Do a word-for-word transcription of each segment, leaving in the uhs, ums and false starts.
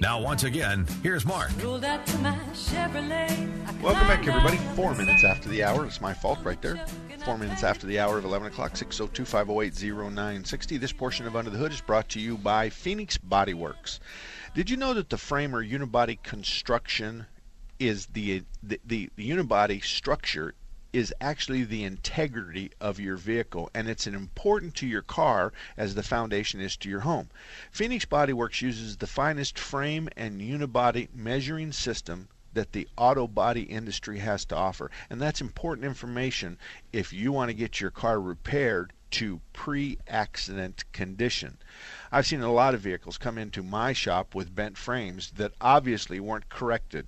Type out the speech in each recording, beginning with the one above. Now, once again, here's Mark. Welcome back, everybody. Four minutes after the hour. It's my fault right there. Four minutes after the hour of eleven o'clock, six oh two, five oh eight, oh nine six oh. This portion of Under the Hood is brought to you by Phoenix Body Works. Did you know that the frame or unibody construction is the, the, the, the unibody structure is actually the integrity of your vehicle, and it's an important to your car as the foundation is to your home. Phoenix Body Works uses the finest frame and unibody measuring system that the auto body industry has to offer, and that's important information if you want to get your car repaired to pre-accident condition. I've seen a lot of vehicles come into my shop with bent frames that obviously weren't corrected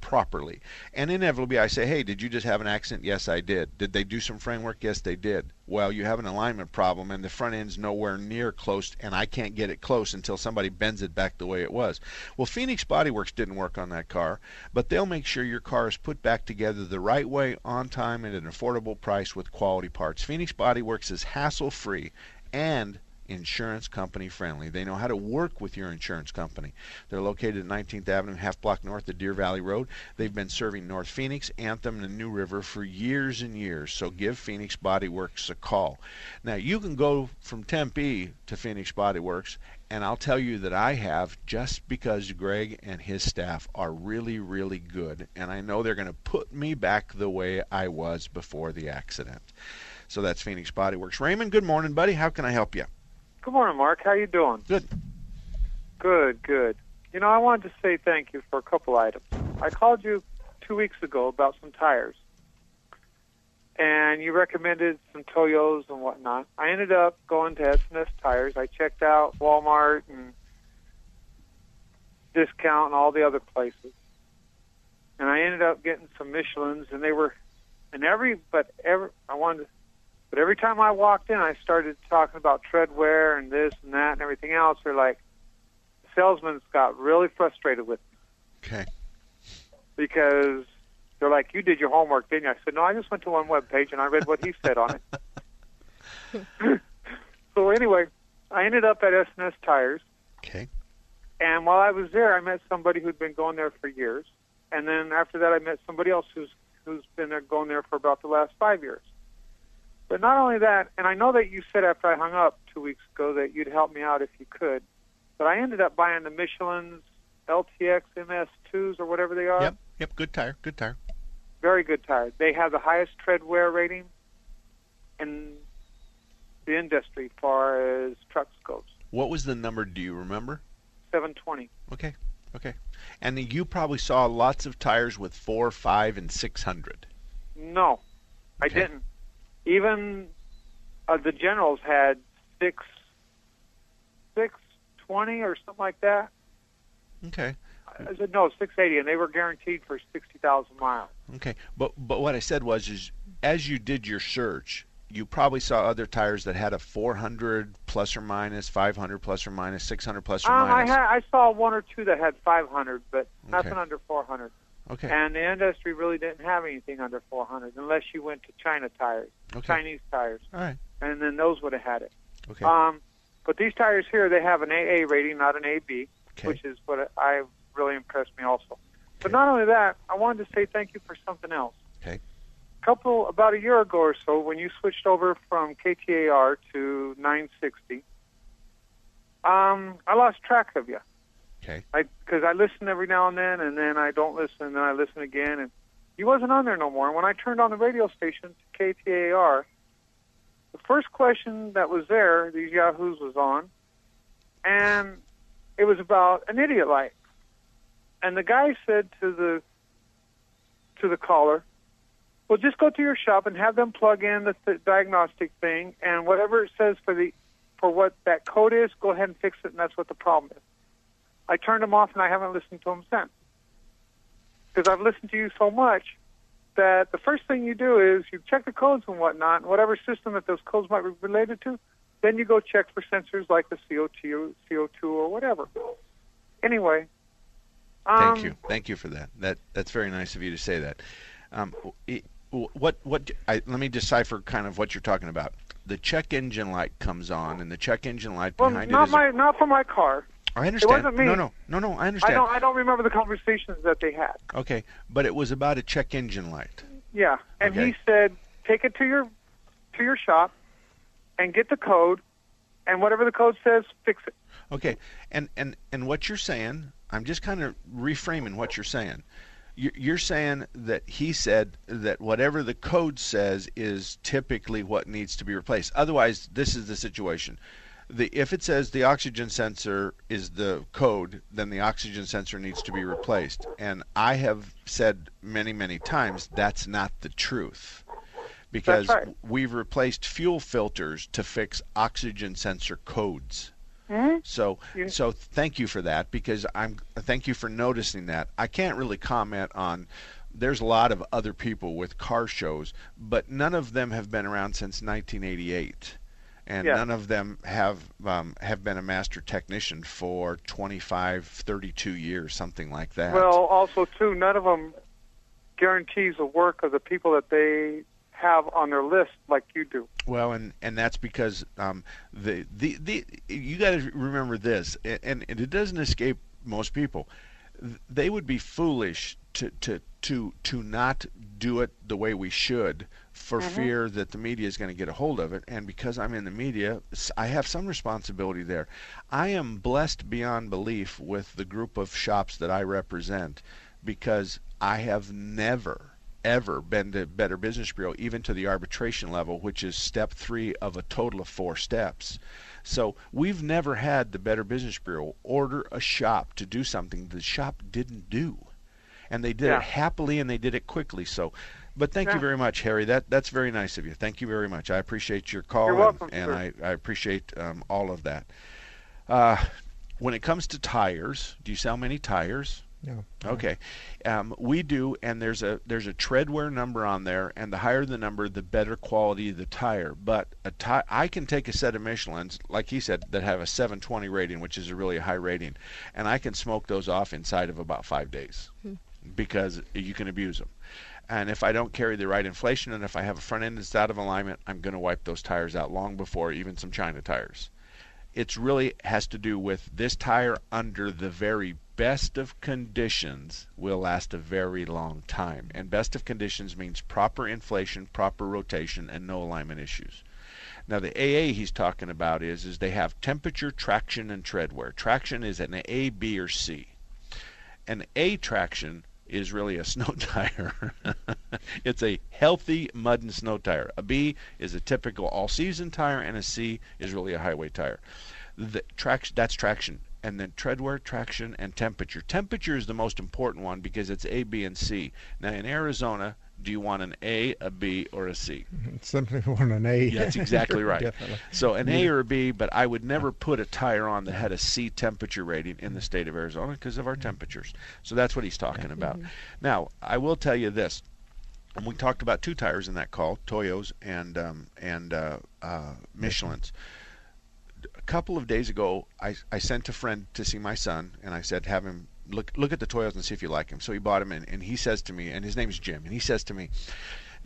properly, and inevitably I say, hey, did you just have an accident? Yes, I did. Did they do some framework? Yes, they did. Well, you have an alignment problem and the front end's nowhere near close, and I can't get it close until somebody bends it back the way it was. Well, Phoenix Body Works didn't work on that car, but they'll make sure your car is put back together the right way, on time, at an affordable price with quality parts. Phoenix Body Works is hassle-free and insurance company friendly. They know how to work with your insurance company. They're located at nineteenth Avenue, half block north of Deer Valley Road. They've been serving North Phoenix, Anthem, and New River for years and years, so give Phoenix Body Works a call. Now, you can go from Tempe to Phoenix Body Works, and I'll tell you that I have, just because Greg and his staff are really, really good, and I know they're going to put me back the way I was before the accident. So that's Phoenix Body Works. Raymond, good morning, buddy. How can I help you? Good morning, Mark. How you doing? Good. Good, good. You know, I wanted to say thank you for a couple items. I called you two weeks ago about some tires, and you recommended some Toyos and whatnot. I ended up going to S and S Tires. I checked out Walmart and Discount and all the other places, and I ended up getting some Michelins, and they were, and every, but every, I wanted to, But every time I walked in, I started talking about tread wear and this and that and everything else. They're like, the salesman's got really frustrated with me. Okay. Because they're like, you did your homework, didn't you? I said, no, I just went to one web page and I read what he said on it. So anyway, I ended up at S and S Tires. Okay. And while I was there, I met somebody who'd been going there for years. And then after that, I met somebody else who's who's been there, going there for about the last five years. But not only that, and I know that you said after I hung up two weeks ago that you'd help me out if you could, but I ended up buying the Michelin's L T X M S twos or whatever they are. Yep, yep, good tire, good tire. Very good tire. They have the highest tread wear rating in the industry as far as trucks goes. What was the number, do you remember? seven twenty. Okay, okay. And you probably saw lots of tires with four, five, and six hundred. No, I okay. didn't. Even uh, the Generals had six, six twenty or something like that. Okay. I said no, six eighty, and they were guaranteed for sixty thousand miles. Okay, but but what I said was, is as you did your search, you probably saw other tires that had a four hundred plus or minus, five hundred plus or minus, six hundred plus or um, minus. I had, I saw one or two that had five hundred, but nothing okay. under four hundred. Okay. And the industry really didn't have anything under four hundred unless you went to China tires, okay. Chinese tires. All right. And then those would have had it. Okay. Um, but these tires here, they have an A A rating, not an A B, okay. which is what I really impressed me also. Okay. But not only that, I wanted to say thank you for something else. Okay. Couple about a year ago or so, when you switched over from K T A R to nine sixty, um, I lost track of you. Okay. Because I, I listen every now and then, and then I don't listen, and then I listen again. And He wasn't on there no more. And when I turned on the radio station to K T A R, the first question that was there, these yahoos was on, and it was about an idiot light. And the guy said to the to the caller, well, just go to your shop and have them plug in the th- diagnostic thing, and whatever it says for the for what that code is, go ahead and fix it, and that's what the problem is. I turned him off, and I haven't listened to him since. Because I've listened to you so much that the first thing you do is you check the codes and whatnot, and whatever system that those codes might be related to, then you go check for sensors like the C O two, C O two or whatever. Anyway. Um, Thank you. Thank you for that. That That's very nice of you to say that. Um, it, what what I, Let me decipher kind of what you're talking about. The check engine light comes on, and the check engine light well, behind not it is... My, a, not for my car. I understand. It wasn't me. No, no, no, no. I understand. I don't. I don't remember the conversations that they had. Okay, but it was about a check engine light. Yeah, and okay. He said, "Take it to your, to your shop, and get the code, and whatever the code says, fix it." Okay, and and and what you're saying, I'm just kind of reframing what you're saying. You're saying that he said that whatever the code says is typically what needs to be replaced. Otherwise, this is the situation. The, if it says the oxygen sensor is the code, then the oxygen sensor needs to be replaced. And I have said many, many times that's not the truth, because that's right. We've replaced fuel filters to fix oxygen sensor codes. Mm-hmm. So, yeah. so thank you for that, because I'm. Thank you for noticing that. I can't really comment on. There's a lot of other people with car shows, but none of them have been around since nineteen eighty-eight. And yeah. None of them have um, have been a master technician for twenty-five, thirty-two years, something like that. Well, also, too, none of them guarantees the work of the people that they have on their list like you do. Well, and, and that's because um, the, the, the you got to remember this, and, and it doesn't escape most people. They would be foolish to, to, to, to not do it the way we should, for mm-hmm. fear that the media is going to get a hold of it. And because I'm in the media, I have some responsibility there. I am blessed beyond belief with the group of shops that I represent, because I have never, ever been to Better Business Bureau, even to the arbitration level, which is step three of a total of four steps. So we've never had the Better Business Bureau order a shop to do something the shop didn't do. And they did yeah. it happily, and they did it quickly. So, but thank yeah. you very much, Harry. That that's very nice of you. Thank you very much. I appreciate your call. You're welcome, and, and I, I appreciate um, all of that. Uh, when it comes to tires, do you sell many tires? No. Okay, um, we do, and there's a there's a treadwear number on there, and the higher the number, the better quality the tire. But a ti- I can take a set of Michelins, like he said, that have a seven twenty rating, which is a really high rating, and I can smoke those off inside of about five days. Hmm. Because you can abuse them. And if I don't carry the right inflation, and if I have a front end that's out of alignment, I'm going to wipe those tires out long before even some China tires. It really has to do with this tire under the very best of conditions will last a very long time. And best of conditions means proper inflation, proper rotation, and no alignment issues. Now the A A he's talking about is, is they have temperature, traction, and tread wear. Traction is an A, B, or C. An A traction is really a snow tire. It's a healthy mud and snow tire. A B is a typical all-season tire, and a C is really a highway tire. The traction, that's traction. And then treadwear, traction, and temperature. Temperature is the most important one because it's A, B, and C. Now, in Arizona, do you want an A, a B, or a C? Simply want an A. Yeah, that's exactly right. Definitely. So an A or a B, but I would never put a tire on that had a C temperature rating in the state of Arizona because of our temperatures. So that's what he's talking about. Mm-hmm. Now, I will tell you this. And we talked about two tires in that call, Toyos and um, and uh, uh, Michelins. A couple of days ago, I, I sent a friend to see my son, and I said, have him Look look at the Toyos and see if you like him. So he bought him, and, and he says to me, and his name is Jim, and he says to me,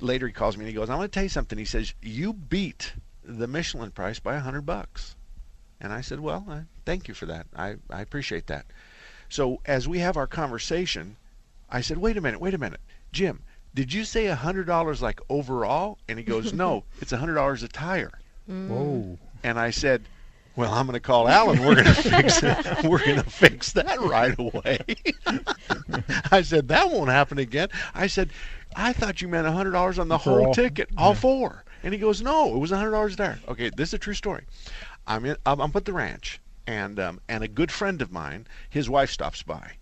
later he calls me and he goes, I want to tell you something. He says, you beat the Michelin price by a hundred bucks. And I said, well, I, thank you for that. I, I appreciate that. So as we have our conversation, I said, wait a minute, wait a minute. Jim, did you say a hundred dollars like overall? And he goes, no, it's a hundred dollars a tire. Mm. Whoa. And I said, well, I'm going to call Alan. We're going to fix it. We're going to fix that right away. I said, that won't happen again. I said, I thought you meant one hundred dollars on the For whole all, ticket, all yeah. four. And he goes, no, it was one hundred dollars there. Okay, this is a true story. I'm in, I'm up at the ranch, and um, and a good friend of mine, his wife stops by,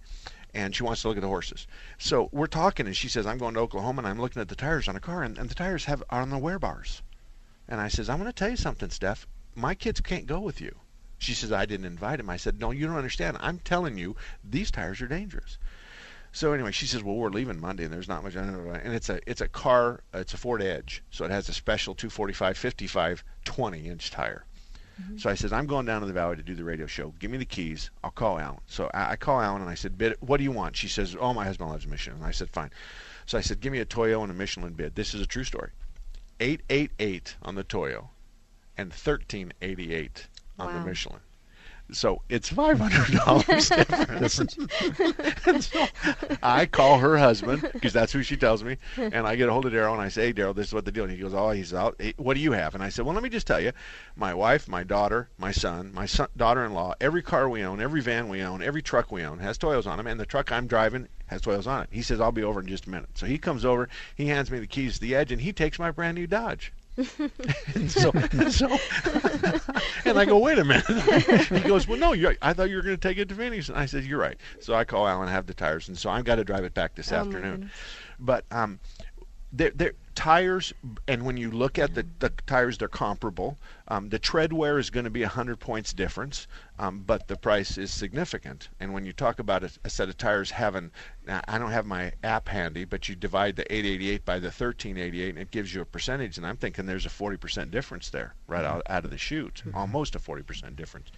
and she wants to look at the horses. So we're talking, and she says, I'm going to Oklahoma, and I'm looking at the tires on a car, and, and the tires have are on the wear bars. And I says, I'm going to tell you something, Steph. My kids can't go with you. She says, I didn't invite him. I said, no, you don't understand. I'm telling you, these tires are dangerous. So anyway, she says, well, we're leaving Monday, and there's not much. And it's a it's a car, it's a Ford Edge, so it has a special two forty-five, fifty-five, twenty-inch tire. Mm-hmm. So I says, I'm going down to the valley to do the radio show. Give me the keys. I'll call Alan. So I, I call Alan, and I said, bid, what do you want? She says, oh, my husband loves Michelin. And I said, fine. So I said, give me a Toyo and a Michelin bid. This is a true story. eight eighty-eight on the Toyo and thirteen eighty-eight on wow. the Michelin. So it's five hundred dollars difference. And so I call her husband because that's who she tells me, and I get a hold of Darryl and I say, hey, Darryl, this is what the deal. And he goes, oh, he's out. Hey, what do you have? And I said, well, let me just tell you, my wife, my daughter, my son, my son, daughter-in-law, every car we own, every van we own, every truck we own has Toyos on them, and the truck I'm driving has Toyos on it. He says, I'll be over in just a minute. So he comes over, he hands me the keys to the Edge, and he takes my brand new Dodge. and so, and so, and I go, wait a minute. He goes, well, no, you, I thought you were going to take it to Phoenix. And I said, you're right. So I call Alan, I have the tires, and so I've got to drive it back this oh, afternoon. But um, they're, they're tires, and when you look at the, the tires, they're comparable. Um, the tread wear is going to be one hundred points difference, um, but the price is significant. And when you talk about a, a set of tires having, now I don't have my app handy, but you divide the eight eighty-eight by the thirteen eighty-eight, and it gives you a percentage, and I'm thinking there's a forty percent difference there right out, out of the chute, mm-hmm. almost a forty percent difference.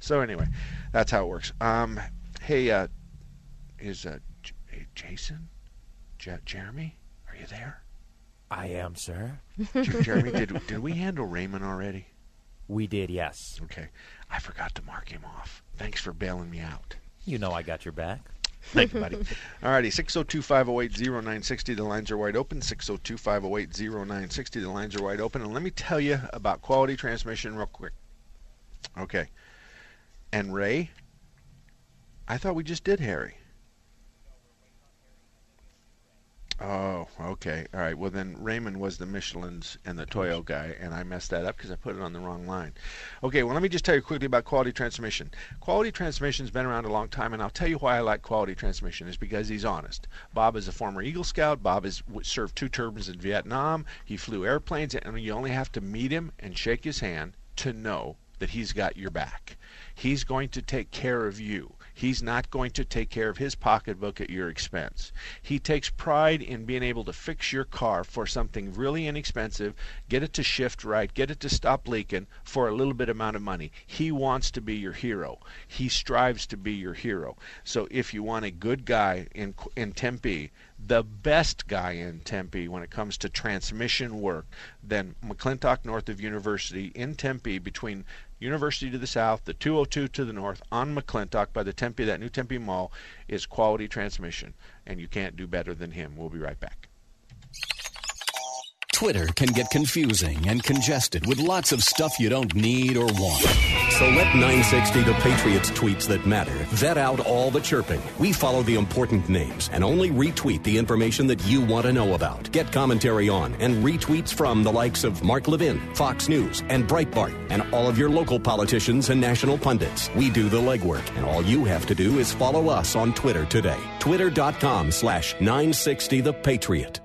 So anyway, that's how it works. Um, hey, uh, is uh, J- hey, Jason, J- Jeremy, are you there? I am, sir. Jeremy, did, did we handle Raymond already? We did, yes. Okay. I forgot to mark him off. Thanks for bailing me out. You know I got your back. Thank you, buddy. All righty, six oh two, five oh eight, oh nine six oh. The lines are wide open. six oh two, five oh eight, oh nine six oh. The lines are wide open. And let me tell you about Quality Transmission real quick. Okay. And Ray, I thought we just did Harry. Oh, okay. All right. Well, then Raymond was the Michelin's and the Toyo guy, and I messed that up because I put it on the wrong line. Okay, well, let me just tell you quickly about Quality Transmission. Quality Transmission's been around a long time, and I'll tell you why I like Quality Transmission is because he's honest. Bob is a former Eagle Scout. Bob has served two terms in Vietnam. He flew airplanes, and you only have to meet him and shake his hand to know that he's got your back. He's going to take care of you. He's not going to take care of his pocketbook at your expense. He takes pride in being able to fix your car for something really inexpensive, get it to shift right, get it to stop leaking for a little bit amount of money. He wants to be your hero. He strives to be your hero. So if you want a good guy in in Tempe, the best guy in Tempe when it comes to transmission work, then McClintock north of University in Tempe, between University to the south, the two oh two to the north, on McClintock by the Tempe, that new Tempe Mall, is Quality Transmission, and you can't do better than him. We'll be right back. Twitter can get confusing and congested with lots of stuff you don't need or want. So let nine sixty The Patriot's tweets that matter vet out all the chirping. We follow the important names and only retweet the information that you want to know about. Get commentary on and retweets from the likes of Mark Levin, Fox News, and Breitbart, and all of your local politicians and national pundits. We do the legwork, and all you have to do is follow us on Twitter today. Twitter.com slash 960 The Patriot.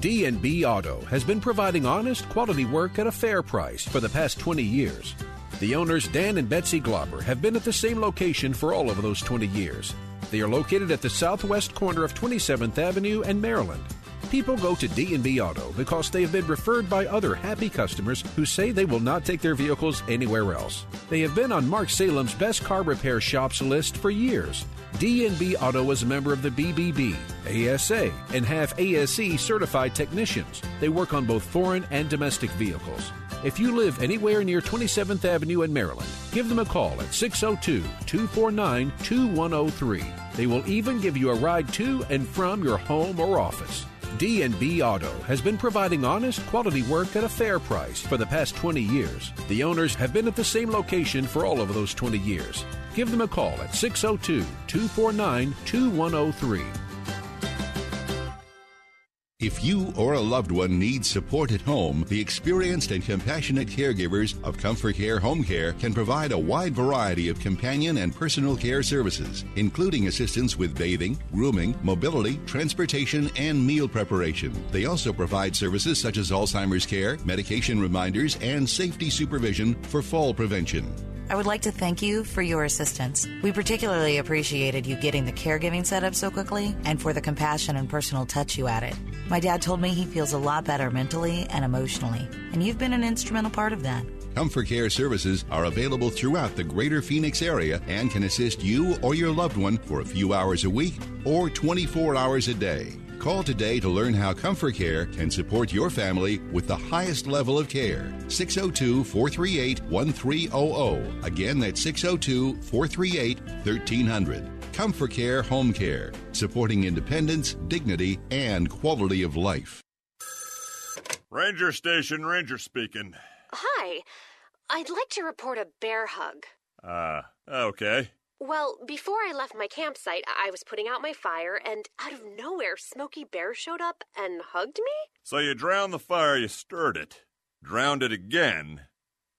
D and B Auto has been providing honest, quality work at a fair price for the past twenty years. The owners, Dan and Betsy Glauber, have been at the same location for all of those twenty years. They are located at the southwest corner of twenty-seventh Avenue and Maryland. People go to D and B Auto because they have been referred by other happy customers who say they will not take their vehicles anywhere else. They have been on Mark Salem's Best Car Repair Shops list for years. D and B Auto is a member of the B B B, A S A, and have A S E certified technicians. They work on both foreign and domestic vehicles. If you live anywhere near twenty-seventh Avenue in Maryland, give them a call at six oh two, two four nine, two one oh three. They will even give you a ride to and from your home or office. D and B Auto has been providing honest, quality work at a fair price for the past twenty years. The owners have been at the same location for all of those twenty years. Give them a call at six oh two, two four nine, two one oh three. If you or a loved one needs support at home, the experienced and compassionate caregivers of Comfort Care Home Care can provide a wide variety of companion and personal care services, including assistance with bathing, grooming, mobility, transportation, and meal preparation. They also provide services such as Alzheimer's care, medication reminders, and safety supervision for fall prevention. I would like to thank you for your assistance. We particularly appreciated you getting the caregiving set up so quickly and for the compassion and personal touch you added. My dad told me he feels a lot better mentally and emotionally, and you've been an instrumental part of that. Comfort Care services are available throughout the greater Phoenix area and can assist you or your loved one for a few hours a week or twenty-four hours a day. Call today to learn how Comfort Care can support your family with the highest level of care. six oh two, four three eight, one three zero zero. Again, that's six oh two, four three eight, one three zero zero. Comfort Care Home Care, supporting independence, dignity, and quality of life. Ranger Station, Ranger speaking. Hi. I'd like to report a bear hug. Ah, uh, okay. Well, before I left my campsite, I was putting out my fire, and out of nowhere, Smokey Bear showed up and hugged me? So you drowned the fire, you stirred it, drowned it again,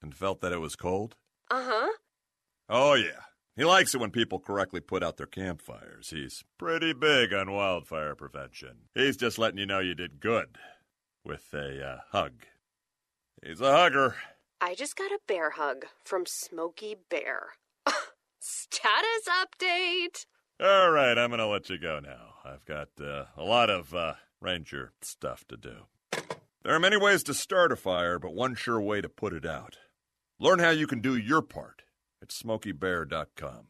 and felt that it was cold? Uh-huh. Oh, yeah. He likes it when people correctly put out their campfires. He's pretty big on wildfire prevention. He's just letting you know you did good with a uh, hug. He's a hugger. I just got a bear hug from Smokey Bear. Status update. All right, I'm going to let you go now. I've got uh, a lot of uh, ranger stuff to do. There are many ways to start a fire, but one sure way to put it out. Learn how you can do your part at Smokey Bear dot com.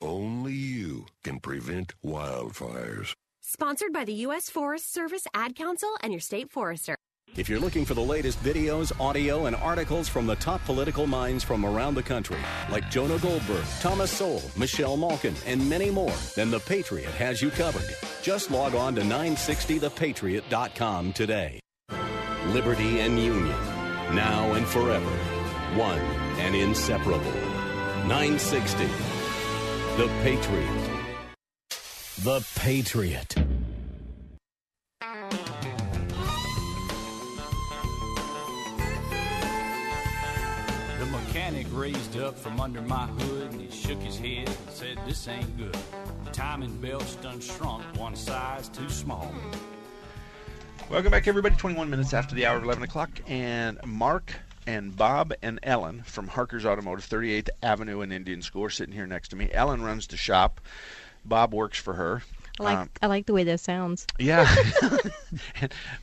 Only you can prevent wildfires. Sponsored by the U S Forest Service, Ad Council, and your state forester. If you're looking for the latest videos, audio, and articles from the top political minds from around the country, like Jonah Goldberg, Thomas Sowell, Michelle Malkin, and many more, then The Patriot has you covered. Just log on to nine sixty the patriot dot com today. Liberty and union, now and forever, one and inseparable. nine sixty, The Patriot. The Patriot. Raised up from under my hood, and he shook his head and said, "This ain't good. The timing belt's done shrunk one size too small." Welcome back, everybody. twenty-one minutes after the hour of eleven o'clock, and Mark and Bob and Ellen from Harker's Automotive, thirty-eighth Avenue and Indian School, are sitting here next to me. Ellen runs the shop. Bob works for her. I like, um, I like the way that sounds. Yeah.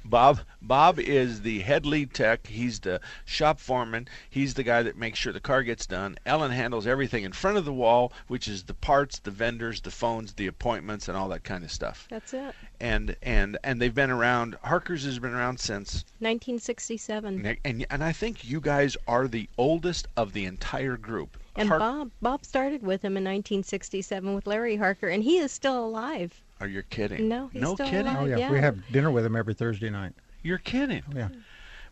Bob Bob is the head lead tech. He's the shop foreman. He's the guy that makes sure the car gets done. Ellen handles everything in front of the wall, which is the parts, the vendors, the phones, the appointments, and all that kind of stuff. That's it. And and, and they've been around. Harker's has been around since nineteen sixty-seven. And, and, and I think you guys are the oldest of the entire group. And Har- Bob Bob started with him in nineteen sixty-seven with Larry Harker, and he is still alive. Are you kidding? No, he's no still kidding. Alive. Oh yeah. yeah, we have dinner with him every Thursday night. You're kidding? Oh, yeah.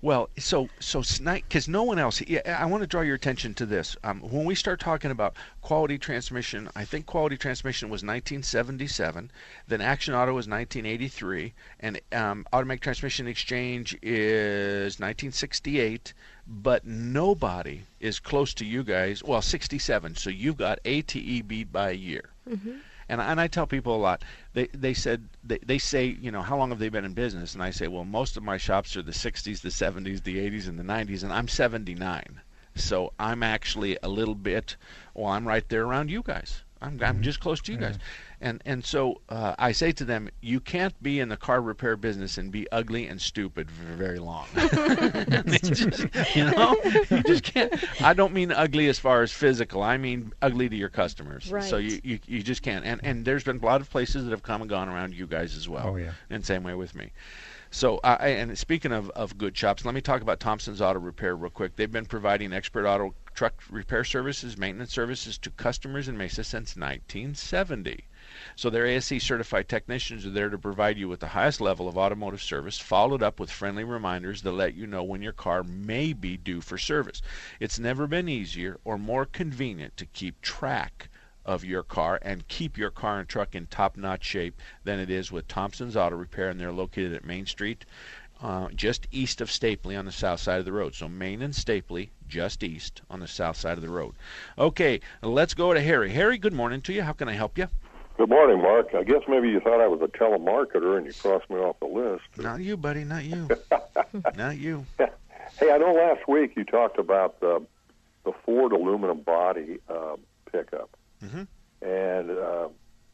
Well, so so because no one else. Yeah, I want to draw your attention to this. Um, when we start talking about Quality Transmission, I think Quality Transmission was nineteen seventy-seven. Then Action Auto was nineteen eighty-three, and um, Automatic Transmission Exchange is nineteen sixty-eight. But nobody is close to you guys. Well, sixty-seven. So you've got A T E beat by a year. Mm-hmm. And and I tell people a lot. They they said they they say, you know, how long have they been in business? And I say, well, most of my shops are the sixties, the seventies, the eighties, and the nineties, and I'm seventy-nine. So I'm actually a little bit. Well, I'm right there around you guys. I'm I'm just close to you guys. And and so uh, I say to them, you can't be in the car repair business and be ugly and stupid for very long. just, you know, you just can't. I don't mean ugly as far as physical. I mean ugly to your customers. Right. So you, you, you just can't. And and there's been a lot of places that have come and gone around you guys as well. Oh yeah. And same way with me. So, uh, and speaking of, of good shops, let me talk about Thompson's Auto Repair real quick. They've been providing expert auto truck repair services, maintenance services to customers in Mesa since nineteen seventy. So their A S E certified technicians are there to provide you with the highest level of automotive service, followed up with friendly reminders that let you know when your car may be due for service. It's never been easier or more convenient to keep track of your car and keep your car and truck in top-notch shape than it is with Thompson's Auto Repair, and they're located at Main Street, uh, just east of Stapley on the south side of the road. So Main and Stapley, just east on the south side of the road. Okay, let's go to Harry. Harry, good morning to you. How can I help you? Good morning, Mark. I guess maybe you thought I was a telemarketer and you crossed me off the list. Not you, buddy. Not you. Not you. Hey, I know last week you talked about the, the Ford aluminum body uh, pickup. Mm-hmm. And uh,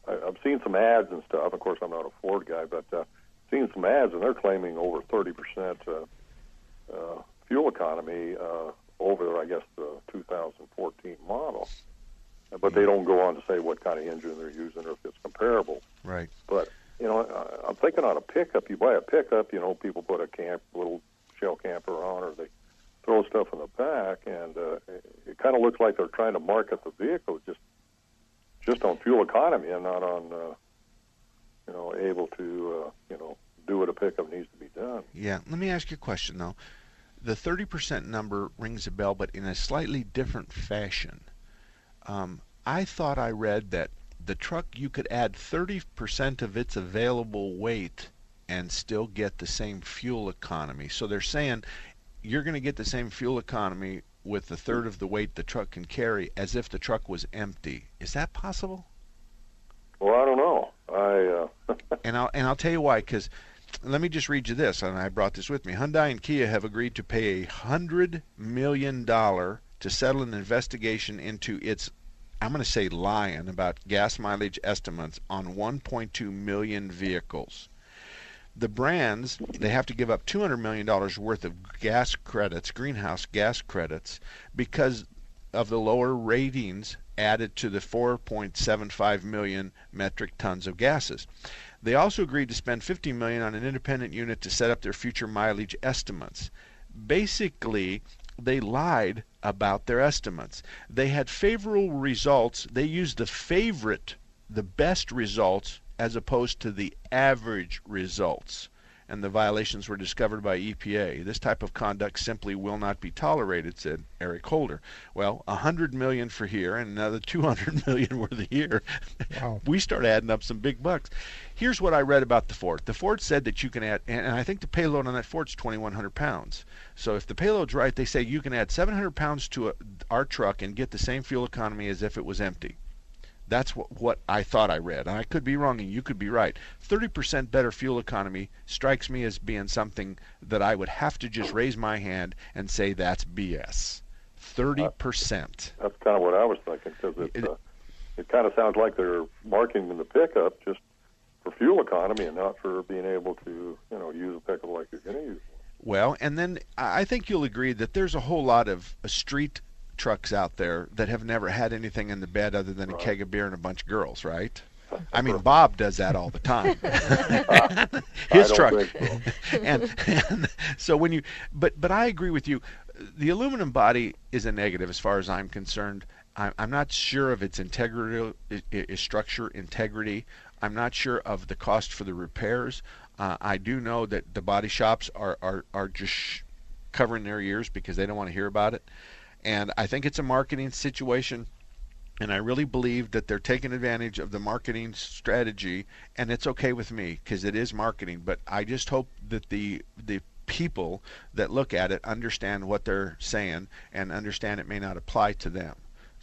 I, I've seen some ads and stuff. Of course, I'm not a Ford guy, but I've uh, seen some ads, and they're claiming over thirty percent uh, uh, fuel economy uh, over, I guess, the two thousand fourteen model. But they don't go on to say what kind of engine they're using or if it's comparable. Right. But, you know, I, I'm thinking on a pickup. You buy a pickup, you know, people put a camp, little shell camper on, or they throw stuff in the back, and uh, it, it kind of looks like they're trying to market the vehicle just just on fuel economy and not on, uh, you know, able to, uh, you know, do what a pickup needs to be done. Yeah. Let me ask you a question, though. The thirty percent number rings a bell, but in a slightly different fashion. Um, I thought I read that the truck, you could add thirty percent of its available weight and still get the same fuel economy. So they're saying you're going to get the same fuel economy with a third of the weight the truck can carry as if the truck was empty. Is that possible? Well, I don't know. I uh... and, I'll, and I'll tell you why, because let me just read you this, and I brought this with me. Hyundai and Kia have agreed to pay a one hundred million dollars to settle an investigation into its, I'm going to say lying, about gas mileage estimates on one point two million vehicles. The brands, they have to give up two hundred million dollars worth of gas credits, greenhouse gas credits, because of the lower ratings added to the four point seven five million metric tons of gases. They also agreed to spend fifty million dollars on an independent unit to set up their future mileage estimates. Basically, they lied about their estimates. They had favorable results. They used the favorite, the best results, as opposed to the average results. And the violations were discovered by E P A. This type of conduct simply will not be tolerated, said Eric Holder. Well, one hundred million dollars for here and another two hundred million dollars worth here. Wow. We start adding up some big bucks. Here's what I read about the Ford. The Ford said that you can add, and I think the payload on that Ford's twenty-one hundred pounds. So if the payload's right, they say you can add seven hundred pounds to a, our truck and get the same fuel economy as if it was empty. That's what, what I thought I read. And I could be wrong, and you could be right. thirty percent better fuel economy strikes me as being something that I would have to just raise my hand and say that's B S. thirty percent. Uh, that's kind of what I was thinking, because it, it, uh, it kind of sounds like they're marketing the pickup just for fuel economy and not for being able to, you know, use a pickup like you're going to use one. Well, and then I think you'll agree that there's a whole lot of a street trucks out there that have never had anything in the bed other than a keg of beer and a bunch of girls, right? I mean, Bob does that all the time. His truck. So. and, and so when you, but but I agree with you. The aluminum body is a negative as far as I'm concerned. I'm, I'm not sure of its integrity, its structure integrity. I'm not sure of the cost for the repairs. Uh, I do know that the body shops are are are just covering their ears because they don't want to hear about it. And I think it's a marketing situation, and I really believe that they're taking advantage of the marketing strategy, and it's okay with me because it is marketing, but I just hope that the the people that look at it understand what they're saying and understand it may not apply to them.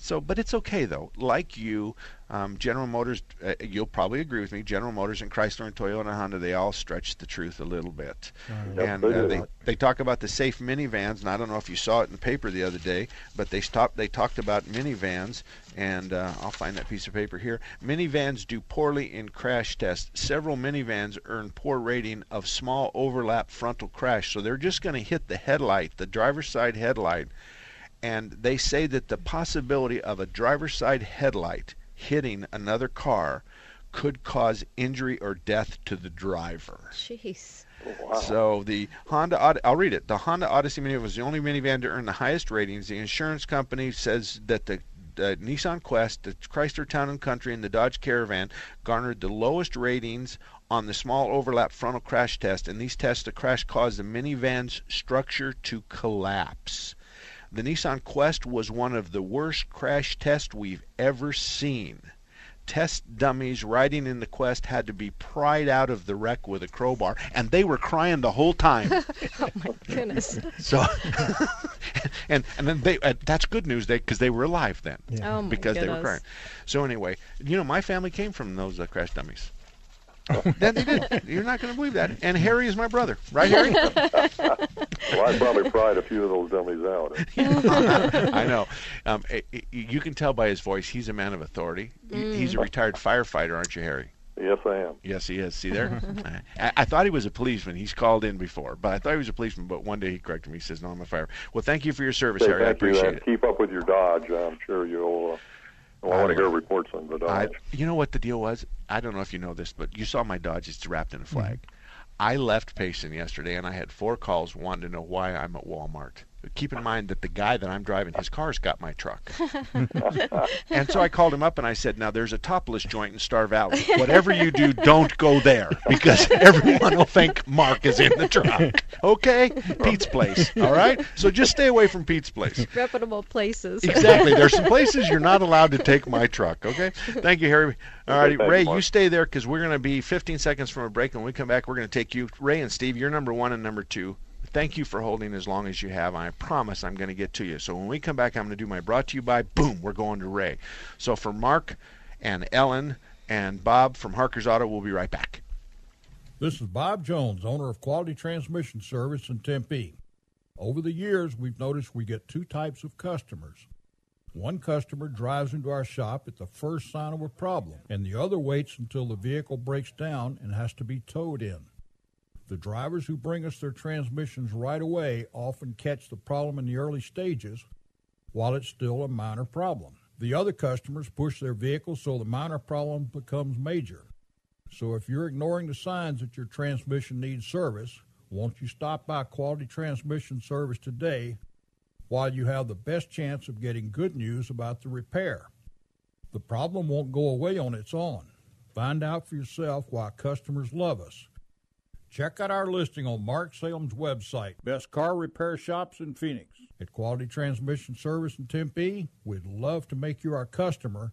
So, but it's okay, though. Like you, um, General Motors, uh, you'll probably agree with me, General Motors and Chrysler and Toyota and Honda, they all stretch the truth a little bit. Right. And uh, they, they talk about the safe minivans, and I don't know if you saw it in the paper the other day, but they stopped, they talked about minivans, and uh, I'll find that piece of paper here. Minivans do poorly in crash tests. Several minivans earn poor rating of small overlap frontal crash, so they're just going to hit the headlight, the driver's side headlight. And they say that the possibility of a driver's side headlight hitting another car could cause injury or death to the driver. Jeez. Wow. So the Honda, I'll read it. The Honda Odyssey minivan was the only minivan to earn the highest ratings. The insurance company says that the uh, Nissan Quest, the Chrysler Town and Country, and the Dodge Caravan garnered the lowest ratings on the small overlap frontal crash test. In these tests, the crash caused the minivan's structure to collapse. The Nissan Quest was one of the worst crash tests we've ever seen. Test dummies riding in the Quest had to be pried out of the wreck with a crowbar, and they were crying the whole time. Oh my goodness! So, and and then they uh, that's good news, they because they were alive then, yeah. oh my because goodness. they were crying. So anyway, you know, my family came from those uh, crash dummies. That they did. You're not going to believe that. And Harry is my brother, right, Harry? Well, I probably pried a few of those dummies out. I know. Um, it, it, you can tell by his voice, he's a man of authority. Mm. He's a retired firefighter, aren't you, Harry? Yes, I am. Yes, he is. See there? I, I thought he was a policeman. He's called in before, but I thought he was a policeman. But one day he corrected me. He says, "No, I'm a firefighter." Well, thank you for your service, hey, Harry. I appreciate you, it. Keep up with your Dodge. I'm sure you'll. Uh, Well, I want to hear reports on the Dodge. I, you know what the deal was? I don't know if you know this, but you saw my Dodge. It's wrapped in a flag. Mm-hmm. I left Payson yesterday, and I had four calls wanting to know why I'm at Walmart. Keep in mind that the guy that I'm driving, his car's got my truck. And so I called him up, and I said, now, there's a topless joint in Star Valley. Whatever you do, don't go there, because everyone will think Mark is in the truck. Okay? Pete's Place, all right? So just stay away from Pete's Place. Reputable places. Exactly. There's some places you're not allowed to take my truck, okay? Thank you, Harry. All righty, Ray, you stay there, because we're going to be fifteen seconds from a break, and when we come back, we're going to take you. Ray and Steve, you're number one and number two. Thank you for holding as long as you have. I promise I'm going to get to you. So when we come back, I'm going to do my brought to you by, boom, we're going to Ray. So for Mark and Ellen and Bob from Harker's Auto, we'll be right back. This is Bob Jones, owner of Quality Transmission Service in Tempe. Over the years, we've noticed we get two types of customers. One customer drives into our shop at the first sign of a problem, and the other waits until the vehicle breaks down and has to be towed in. The drivers who bring us their transmissions right away often catch the problem in the early stages while it's still a minor problem. The other customers push their vehicles so the minor problem becomes major. So if you're ignoring the signs that your transmission needs service, won't you stop by Quality Transmission Service today while you have the best chance of getting good news about the repair? The problem won't go away on its own. Find out for yourself why customers love us. Check out our listing on Mark Salem's website, Best Car Repair Shops in Phoenix. At Quality Transmission Service in Tempe, we'd love to make you our customer,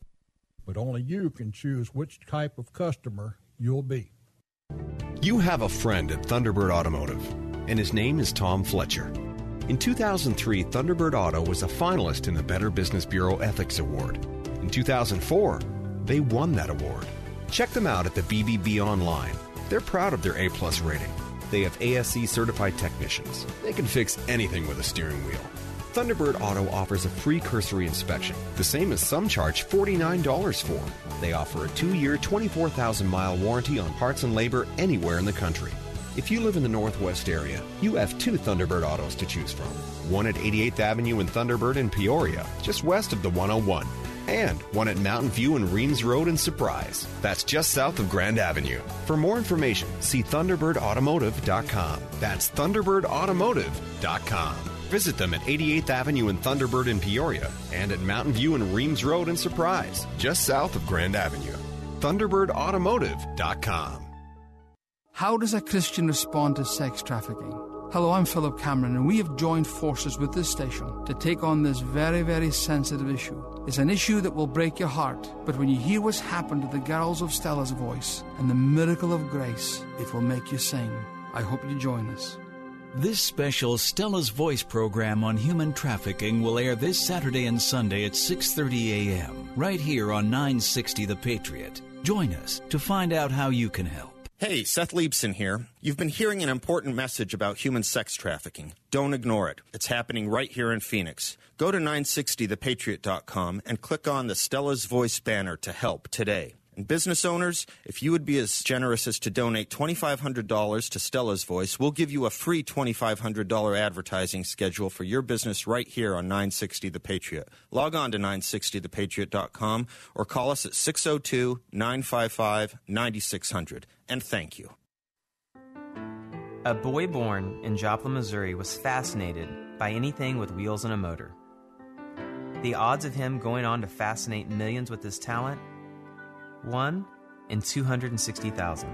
but only you can choose which type of customer you'll be. You have a friend at Thunderbird Automotive, and his name is Tom Fletcher. In two thousand three, Thunderbird Auto was a finalist in the Better Business Bureau Ethics Award. In two thousand four, they won that award. Check them out at the B B B online. They're proud of their A plus rating. They have A S E certified technicians. They can fix anything with a steering wheel. Thunderbird Auto offers a free cursory inspection, the same as some charge forty-nine dollars for. They offer a two-year, twenty-four thousand mile warranty on parts and labor anywhere in the country. If you live in the Northwest area, you have two Thunderbird Autos to choose from. One at eighty-eighth Avenue and Thunderbird in Peoria, just west of the one oh one. And one at Mountain View and Reams Road in Surprise. That's just south of Grand Avenue. For more information, see Thunderbird Automotive dot com. That's Thunderbird Automotive dot com. Visit them at eighty-eighth Avenue and Thunderbird in Peoria and at Mountain View and Reams Road in Surprise, just south of Grand Avenue. Thunderbird Automotive dot com. How does a Christian respond to sex trafficking? Hello, I'm Philip Cameron, and we have joined forces with this station to take on this very, very sensitive issue. It's an issue that will break your heart, but when you hear what's happened to the girls of Stella's Voice and the miracle of grace, it will make you sing. I hope you join us. This special Stella's Voice program on human trafficking will air this Saturday and Sunday at six thirty a m right here on nine sixty The Patriot. Join us to find out how you can help. Hey, Seth Leibson here. You've been hearing an important message about human sex trafficking. Don't ignore it. It's happening right here in Phoenix. Go to nine sixty the patriot dot com and click on the Stella's Voice banner to help today. And business owners, if you would be as generous as to donate twenty-five hundred dollars to Stella's Voice, we'll give you a free twenty-five hundred dollars advertising schedule for your business right here on nine sixty The Patriot. Log on to nine sixty the patriot dot com or call us at six oh two, nine five five, nine six zero zero. And thank you. A boy born in Joplin, Missouri, was fascinated by anything with wheels and a motor. The odds of him going on to fascinate millions with his talent? one in two hundred sixty thousand.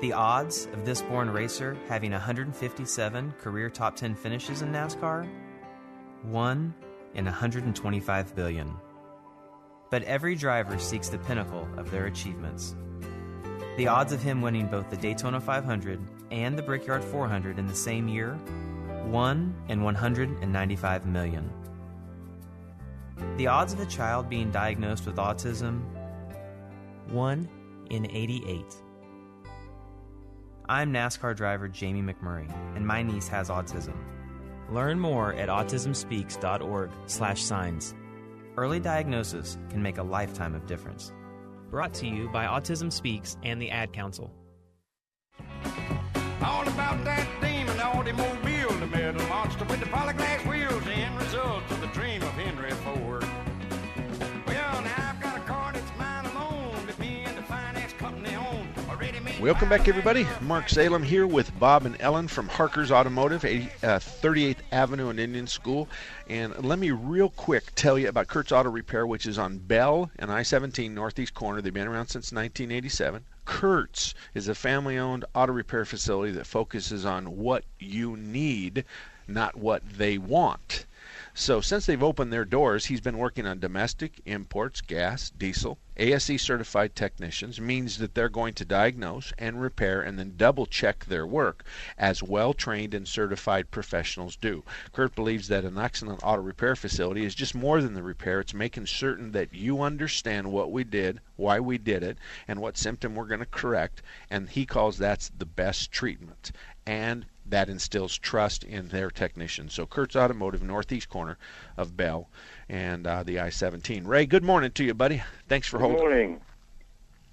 The odds of this born racer having one hundred fifty-seven career top ten finishes in NASCAR? one in one hundred twenty-five billion. But every driver seeks the pinnacle of their achievements. The odds of him winning both the Daytona five hundred and the Brickyard four hundred in the same year, one in one hundred ninety-five million. The odds of a child being diagnosed with autism, one in eighty-eight. I'm NASCAR driver Jamie McMurray, and my niece has autism. Learn more at autism speaks dot org slash signs. Early diagnosis can make a lifetime of difference. Brought to you by Autism Speaks and the Ad Council. All about that demon automobile, the metal monster with the polyglass wheels, the end result of the dream of Henry Ford. Well, now I've got a car that's mine alone, that me and the finance company own. Already made. Welcome back, everybody. Mark Salem here with Bob and Ellen from Harker's Automotive, thirty-eighth Avenue and Indian School. And let me real quick tell you about Kurtz Auto Repair, which is on Bell and I seventeen Northeast Corner. They've been around since nineteen eighty-seven. Kurtz is a family-owned auto repair facility that focuses on what you need, not what they want. So since they've opened their doors, he's been working on domestic, imports, gas, diesel. A S E certified technicians means that they're going to diagnose and repair and then double check their work as well-trained and certified professionals do. Kurt believes that an excellent auto repair facility is just more than the repair. It's making certain that you understand what we did, why we did it, and what symptom we're going to correct, and he calls that's the best treatment. And that instills trust in their technicians. So Kurtz Automotive, northeast corner of Bell and uh, the I seventeen. Ray, good morning to you, buddy. Thanks for good holding.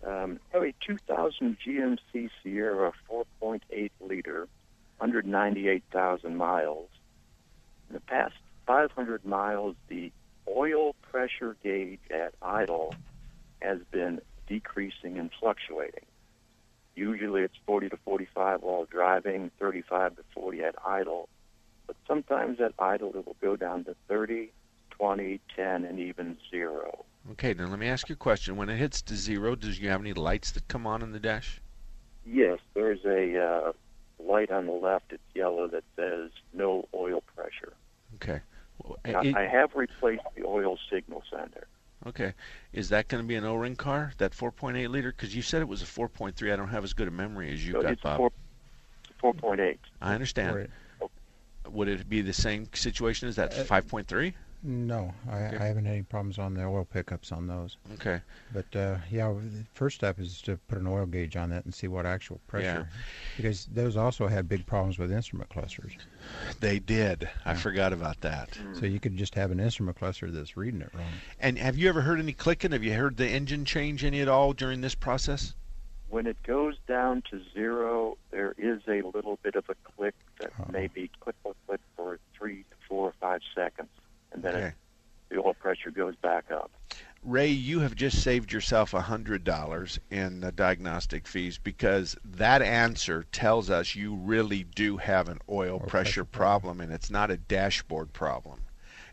Good morning. Um, I have a two thousand G M C Sierra four point eight liter, one hundred ninety-eight thousand miles. In the past five hundred miles, the oil pressure gauge at idle has been decreasing and fluctuating. Usually it's forty to forty-five while driving, thirty-five to forty at idle. But sometimes at idle it will go down to thirty, twenty, ten, and even zero. Okay, now let me ask you a question. When it hits to zero, does you have any lights that come on in the dash? Yes, there's a uh, light on the left. It's yellow that says no oil pressure. Okay. Well, now, it, I have replaced the oil signal sender. Okay. Is that going to be an O-ring car, that four point eight liter? Because you said it was a four point three. I don't have as good a memory as you so got, it's Bob. four point eight. I understand. Right. Would it be the same situation as that five point three? Uh, no. I, okay. I haven't had any problems on the oil pickups on those. Okay. But, uh, yeah, the first step is to put an oil gauge on that and see what actual pressure. Yeah. Because those also had big problems with instrument clusters. They did. I forgot about that. So you could just have an instrument cluster that's reading it wrong. And have you ever heard any clicking? Have you heard the engine change any at all during this process? When it goes down to zero, there is a little bit of a click that oh. may be click, click, click for three, four, five seconds. And then okay. it, the oil pressure goes back up. Ray, you have just saved yourself one hundred dollars in the diagnostic fees because that answer tells us you really do have an oil, oil pressure, pressure problem, problem, and it's not a dashboard problem.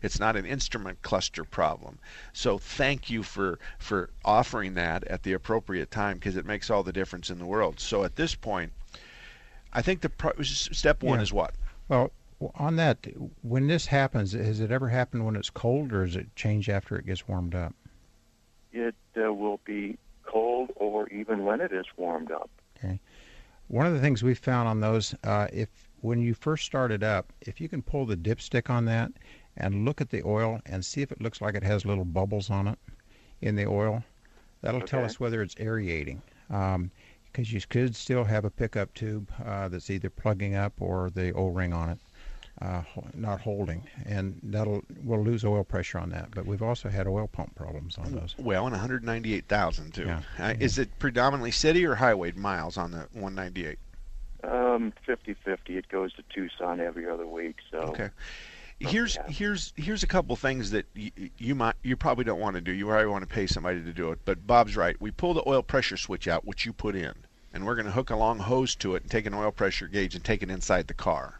It's not an instrument cluster problem. So thank you for, for offering that at the appropriate time because it makes all the difference in the world. So at this point, I think the pro- step one yeah. is what? Well, on that, when this happens, has it ever happened when it's cold or does it change after it gets warmed up? It uh, will be cold or even when it is warmed up. Okay. One of the things we found on those, uh, if when you first start it up, if you can pull the dipstick on that and look at the oil and see if it looks like it has little bubbles on it in the oil, that'll okay. tell us whether it's aerating. Um, because you could still have a pickup tube uh, that's either plugging up or the O-ring on it. Uh, not holding, and that'll we'll lose oil pressure on that. But we've also had oil pump problems on those. Well, and one hundred ninety-eight thousand too. Yeah. Uh, mm-hmm. Is it predominantly city or highway miles on the one ninety-eight? Um, fifty-fifty. It goes to Tucson every other week. So okay. Here's yeah. here's here's a couple things that y- you might you probably don't want to do. You probably want to pay somebody to do it. But Bob's right. We pull the oil pressure switch out, which you put in, and we're going to hook a long hose to it and take an oil pressure gauge and take it inside the car.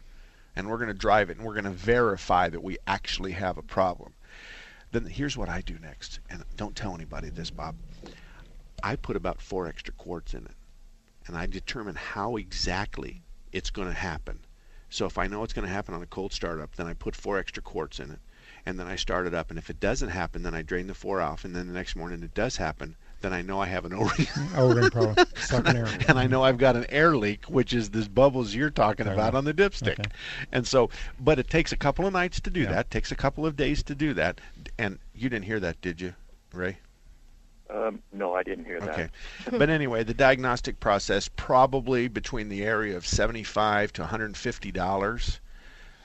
And we're going to drive it, and we're going to verify that we actually have a problem. Then here's what I do next, and don't tell anybody this, Bob. I put about four extra quarts in it, and I determine how exactly it's going to happen. So if I know it's going to happen on a cold startup, then I put four extra quarts in it, and then I start it up. And if it doesn't happen, then I drain the four off, and then the next morning it does happen, then I know I have an O-ring. O-ring problem. Sucking air. And I know I've got an air leak, which is this bubbles you're talking Fair about enough. On the dipstick. Okay. And so, but it takes a couple of nights to do yeah. that. It takes a couple of days to do that. And you didn't hear that, did you, Ray? Um, no, I didn't hear that. Okay. But anyway, the diagnostic process, probably between the area of seventy-five dollars to one hundred fifty dollars.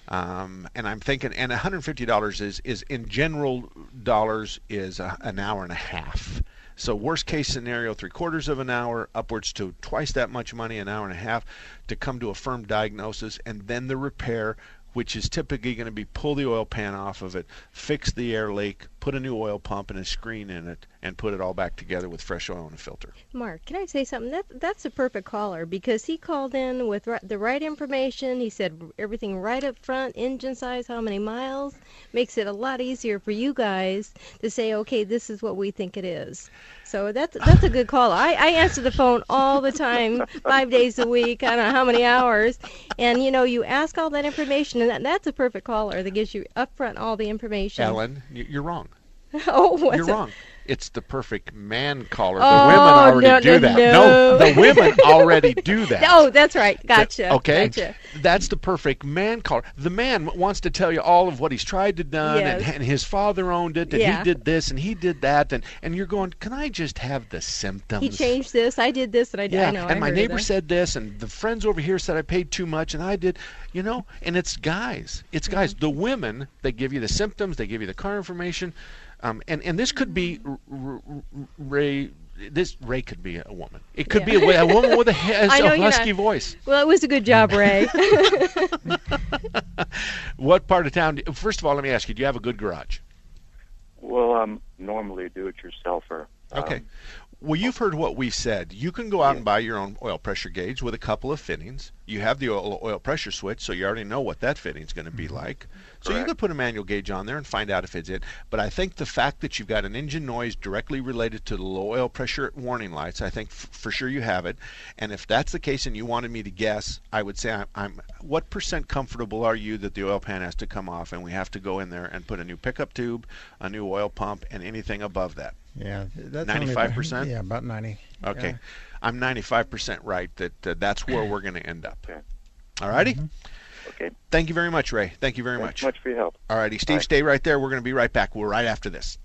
Um, and I'm thinking, and one hundred fifty dollars is, is in general dollars, is a, an hour and a half. So worst case scenario, three quarters of an hour, upwards to twice that much money, an hour and a half, to come to a firm diagnosis, and then the repair, which is typically going to be pull the oil pan off of it, fix the air leak, put a new oil pump and a screen in it, and put it all back together with fresh oil and a filter. Mark, can I say something? That, that's a perfect caller, because he called in with r- the right information. He said everything right up front, engine size, how many miles. Makes it a lot easier for you guys to say, okay, this is what we think it is. So that's that's a good call. I, I answer the phone all the time, five days a week, I don't know how many hours. And, you know, you ask all that information, and that, that's a perfect caller that gives you up front all the information. Ellen, you're wrong. Oh, what's You're it? wrong. It's the perfect man caller. The oh, women already no, do no, that. No. no, the women already do that. Oh, that's right. Gotcha. The, okay. Gotcha. That's the perfect man caller. The man wants to tell you all of what he's tried to done, yes. and, and his father owned it, and yeah. he did this, and he did that, and, and you're going, can I just have the symptoms? He changed this. I did this, and I did. Yeah. I know, and I my neighbor that. said this, and the friends over here said I paid too much, and I did. You know, and it's guys. It's guys. Mm-hmm. The women, they give you the symptoms. They give you the car information. Um, and, and this could be, r- r- r- Ray, this Ray could be a woman. It could yeah. be a, a woman with a, a, a husky voice. Well, it was a good job, Ray. What part of town, do, first of all, let me ask you, do you have a good garage? Well, I'm um, normally a do-it-yourselfer. Um, okay. Well, you've heard what we've said. You can go out and buy your own oil pressure gauge with a couple of fittings. You have the oil, oil pressure switch, so you already know what that fitting's going to be like. So Correct. You can put a manual gauge on there and find out if it's it. But I think the fact that you've got an engine noise directly related to the low oil pressure warning lights, I think f- for sure you have it. And if that's the case and you wanted me to guess, I would say I'm, I'm what percent comfortable are you that the oil pan has to come off and we have to go in there and put a new pickup tube, a new oil pump, and anything above that? Yeah, that's ninety-five percent? Only, yeah, about ninety. Okay. Yeah. I'm ninety-five percent right that uh, that's where we're going to end up. Okay. All righty? Mm-hmm. Okay. Thank you very much, Ray. Thank you very Thanks much. Thanks much for your help. All righty. Steve, Bye. Stay right there. We're going to be right back. We're right after this.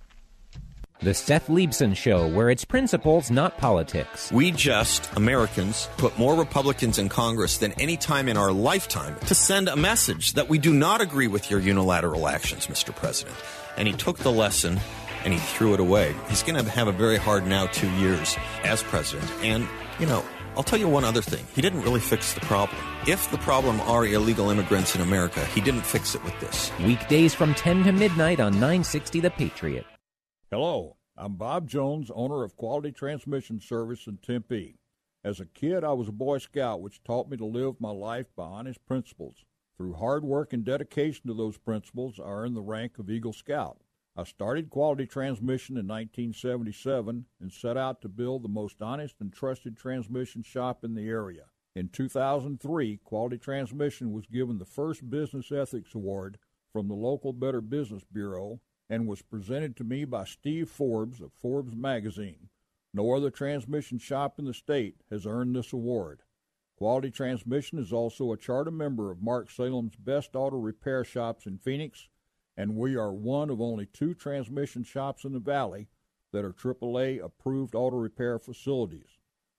The Seth Leibson Show, where it's principles, not politics. We just, Americans, put more Republicans in Congress than any time in our lifetime to send a message that we do not agree with your unilateral actions, Mister President. And he took the lesson and he threw it away. He's going to have a very hard now two years as president. And, you know, I'll tell you one other thing. He didn't really fix the problem. If the problem are illegal immigrants in America, he didn't fix it with this. Weekdays from ten to midnight on nine sixty The Patriot. Hello, I'm Bob Jones, owner of Quality Transmission Service in Tempe. As a kid, I was a Boy Scout, which taught me to live my life by honest principles. Through hard work and dedication to those principles, I earned the rank of Eagle Scout. I started Quality Transmission in nineteen seventy-seven and set out to build the most honest and trusted transmission shop in the area. In two thousand three, Quality Transmission was given the first Business Ethics Award from the local Better Business Bureau and was presented to me by Steve Forbes of Forbes magazine. No other transmission shop in the state has earned this award. Quality Transmission is also a charter member of Mark Salem's Best Auto Repair Shops in Phoenix, and we are one of only two transmission shops in the valley that are triple A-approved auto repair facilities.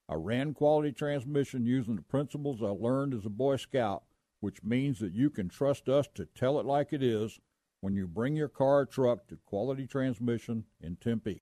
I ran Quality Transmission using the principles I learned as a Boy Scout, which means that you can trust us to tell it like it is when you bring your car or truck to Quality Transmission in Tempe.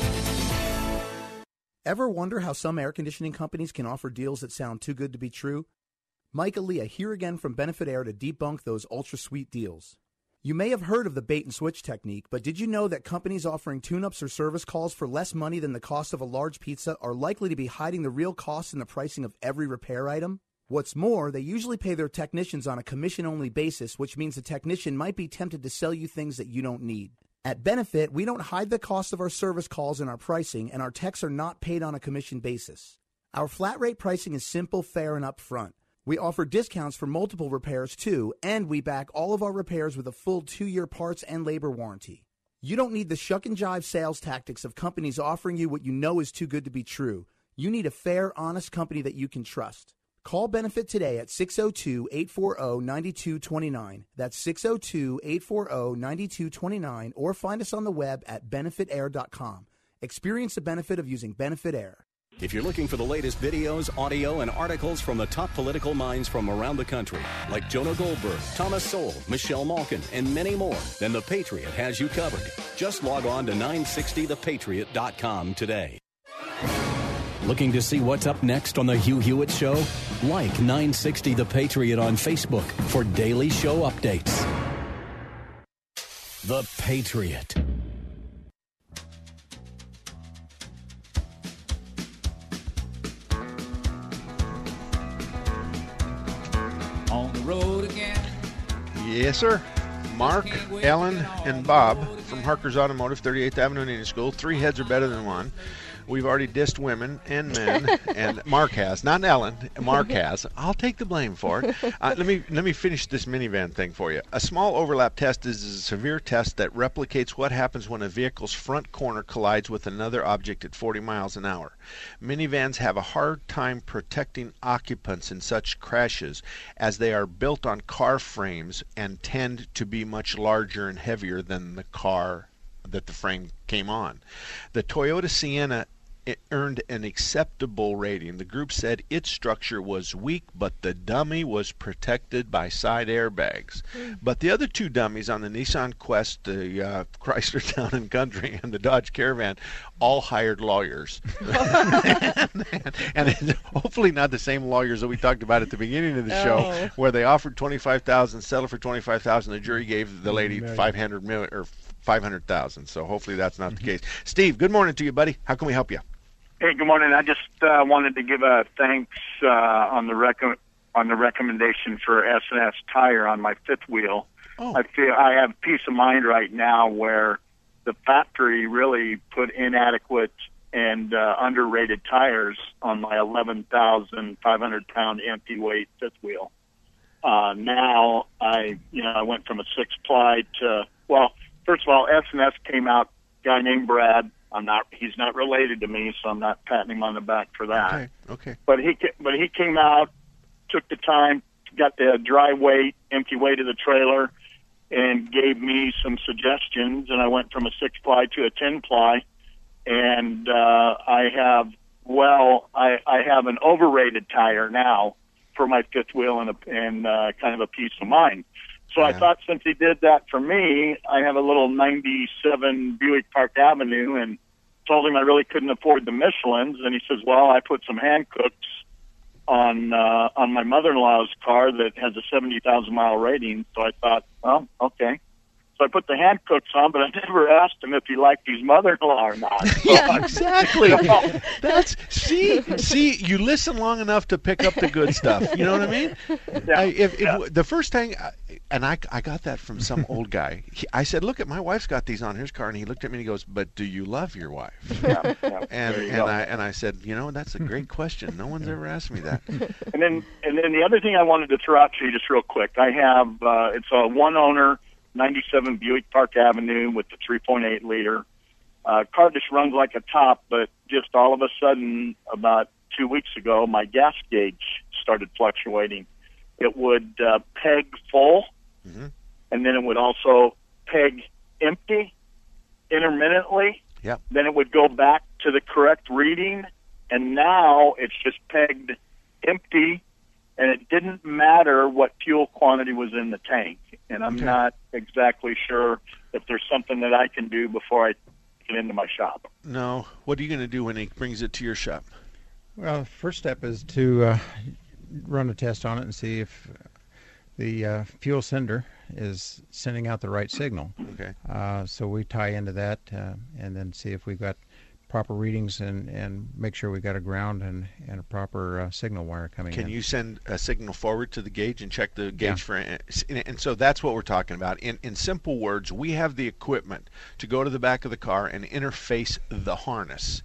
Ever wonder how some air conditioning companies can offer deals that sound too good to be true? Mike Aliyah here again from Benefit Air to debunk those ultra-sweet deals. You may have heard of the bait-and-switch technique, but did you know that companies offering tune-ups or service calls for less money than the cost of a large pizza are likely to be hiding the real cost in the pricing of every repair item? What's more, they usually pay their technicians on a commission-only basis, which means the technician might be tempted to sell you things that you don't need. At Benefit, we don't hide the cost of our service calls in our pricing, and our techs are not paid on a commission basis. Our flat-rate pricing is simple, fair, and upfront. We offer discounts for multiple repairs, too, and we back all of our repairs with a full two-year parts and labor warranty. You don't need the shuck-and-jive sales tactics of companies offering you what you know is too good to be true. You need a fair, honest company that you can trust. Call Benefit today at six oh two, eight four zero, nine two two nine. That's six oh two, eight four zero, nine two two nine, or find us on the web at benefit air dot com. Experience the benefit of using Benefit Air. If you're looking for the latest videos, audio, and articles from the top political minds from around the country, like Jonah Goldberg, Thomas Sowell, Michelle Malkin, and many more, then The Patriot has you covered. Just log on to nine sixty the patriot dot com today. Looking to see what's up next on The Hugh Hewitt Show? Like nine sixty The Patriot on Facebook for daily show updates. The Patriot. On the road again. Yes, sir. Mark, Alan, and Bob from Harker's Automotive, thirty-eighth Avenue Indian School. Three heads are better than one. We've already dissed women and men, and Mark has. Not Ellen. Mark has. I'll take the blame for it. Uh, let me let me finish this minivan thing for you. A small overlap test is a severe test that replicates what happens when a vehicle's front corner collides with another object at forty miles an hour. Minivans have a hard time protecting occupants in such crashes, as they are built on car frames and tend to be much larger and heavier than the car that the frame came on. The Toyota Sienna It earned an acceptable rating. The group said its structure was weak, but the dummy was protected by side airbags. Mm. But the other two dummies on the Nissan Quest, the uh, Chrysler Town and Country, and the Dodge Caravan all hired lawyers. and, and, and hopefully not the same lawyers that we talked about at the beginning of the oh. show, where they offered twenty-five thousand dollars, settled for twenty-five thousand dollars. The jury gave the lady five hundred million dollars or five hundred thousand dollars. So hopefully that's not mm-hmm. the case. Steve, good morning to you, buddy. How can we help you? Hey, good morning. I just uh, wanted to give a thanks uh, on the rec- on the recommendation for S and S Tire on my fifth wheel. Oh. I feel I have peace of mind right now where the factory really put inadequate and uh, underrated tires on my eleven thousand five hundred pound empty weight fifth wheel. Uh, now I, you know, I went from a six ply to well, first of all, S and S came out. A guy named Brad. I'm not. He's not related to me, so I'm not patting him on the back for that. Okay. Okay. But he, but he came out, took the time, got the dry weight, empty weight of the trailer, and gave me some suggestions. And I went from a six ply to a ten ply, and uh, I have well, I, I have an overrated tire now for my fifth wheel and a, and uh, kind of a peace of mind. So yeah. I thought since he did that for me, I have a little ninety-seven Buick Park Avenue, and told him I really couldn't afford the Michelins. And he says, well, I put some hand cooks on uh, on my mother-in-law's car that has a seventy thousand mile rating. So I thought, well, okay. So I put the hand cooks on, but I never asked him if he liked his mother-in-law or not. So yeah, exactly. So, That's see, see, you listen long enough to pick up the good stuff. You know what I mean? Yeah, I, if, yeah. if the first thing, and I, I got that from some old guy. He, I said, "Look, at my wife's got these on his car," and he looked at me and he goes, "But do you love your wife?" Yeah, yeah. And and go. I and I said, "You know, that's a great question. No one's ever asked me that." And then and then the other thing I wanted to throw out to you just real quick. I have uh, it's a one owner. ninety-seven Buick Park Avenue with the three point eight liter. Uh, cartridge runs like a top, but just all of a sudden, about two weeks ago, my gas gauge started fluctuating. It would uh, peg full, mm-hmm. and then it would also peg empty intermittently. Yep. Then it would go back to the correct reading, and now it's just pegged empty, and it didn't matter what fuel quantity was in the tank. And I'm okay. not exactly sure if there's something that I can do before I get into my shop. No. What are you going to do when he brings it to your shop? Well, the first step is to uh, run a test on it and see if the uh, fuel sender is sending out the right signal. Okay. Uh, so we tie into that uh, and then see if we've got proper readings and, and make sure we've got a ground and, and a proper uh, signal wire coming Can in. Can you send a signal forward to the gauge and check the gauge yeah. for? And, and so that's what we're talking about. In, in simple words, we have the equipment to go to the back of the car and interface the harness.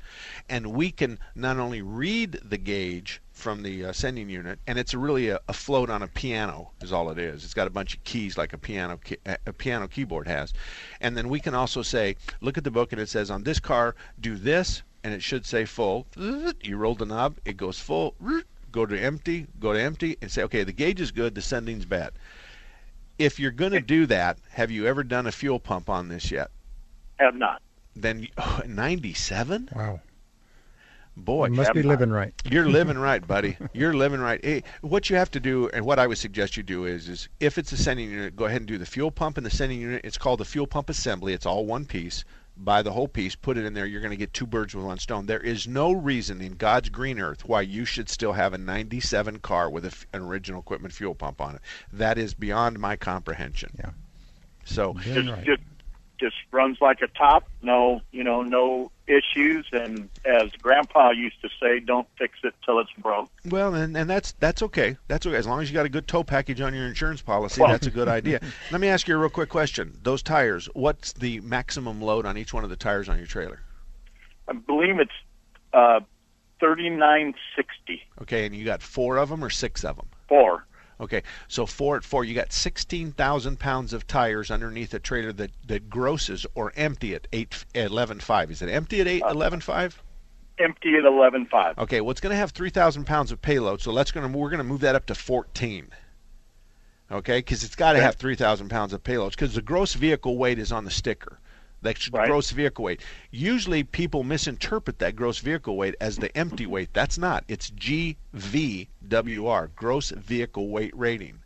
And we can not only read the gauge from the uh, sending unit, and it's really a, a float on a piano is all it is. It's got a bunch of keys like a piano key, a piano keyboard has. And then we can also say, look at the book and it says on this car, do this, and it should say full. You roll the knob, it goes full, go to empty, go to empty, and say, okay, the gauge is good, the sending's bad. If you're going to do that, have you ever done a fuel pump on this yet? Have not. Then, oh, ninety-seven? Wow. Boy, you must be living right. You're living right, buddy. You're living right. Hey, what you have to do, and what I would suggest you do is, is if it's a sending unit, go ahead and do the fuel pump and the sending unit. It's called the fuel pump assembly. It's all one piece. Buy the whole piece, put it in there. You're going to get two birds with one stone. There is no reason in God's green earth why you should still have a ninety-seven car with a, an original equipment fuel pump on it. That is beyond my comprehension. Yeah. So just, right. just, just runs like a top. No, you know, no issues, and as Grandpa used to say, don't fix it till it's broke. Well, and, and that's that's okay. That's okay. As long as you got a good tow package on your insurance policy, well, that's a good idea. Let me ask you a real quick question. Those tires, what's the maximum load on each one of the tires on your trailer? I believe it's uh, thirty-nine sixty. Okay, and you got four of them or six of them? Four. Okay, so four at four, you got sixteen thousand pounds of tires underneath a trailer that, that grosses or empty at eight eleven five. Is it empty at eight eleven five? Uh, empty at eleven five. Okay, well, it's going to have three thousand pounds of payload, so let's gonna we're going to move that up to fourteen. Okay, because it's got to have three thousand pounds of payloads because the gross vehicle weight is on the sticker. That's right. Gross vehicle weight. Usually people misinterpret that gross vehicle weight as the empty weight. That's not. It's G V W R, gross vehicle weight rating.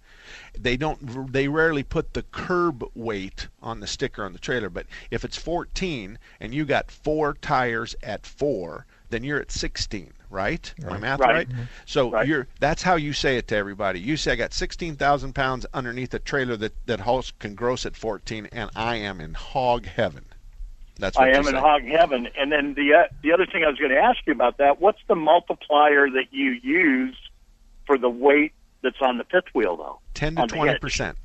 They don't. They rarely put the curb weight on the sticker on the trailer, but if it's fourteen and you got four tires at four, then you're at sixteen, right? Right. My math right? right? Mm-hmm. So right. you're that's how you say it to everybody. You say I got sixteen thousand pounds underneath a trailer that that hauls can gross at fourteen, and I am in hog heaven. That's what I am saying. In hog heaven. And then the uh, the other thing I was going to ask you about that. What's the multiplier that you use for the weight that's on the fifth wheel though? Ten to twenty percent.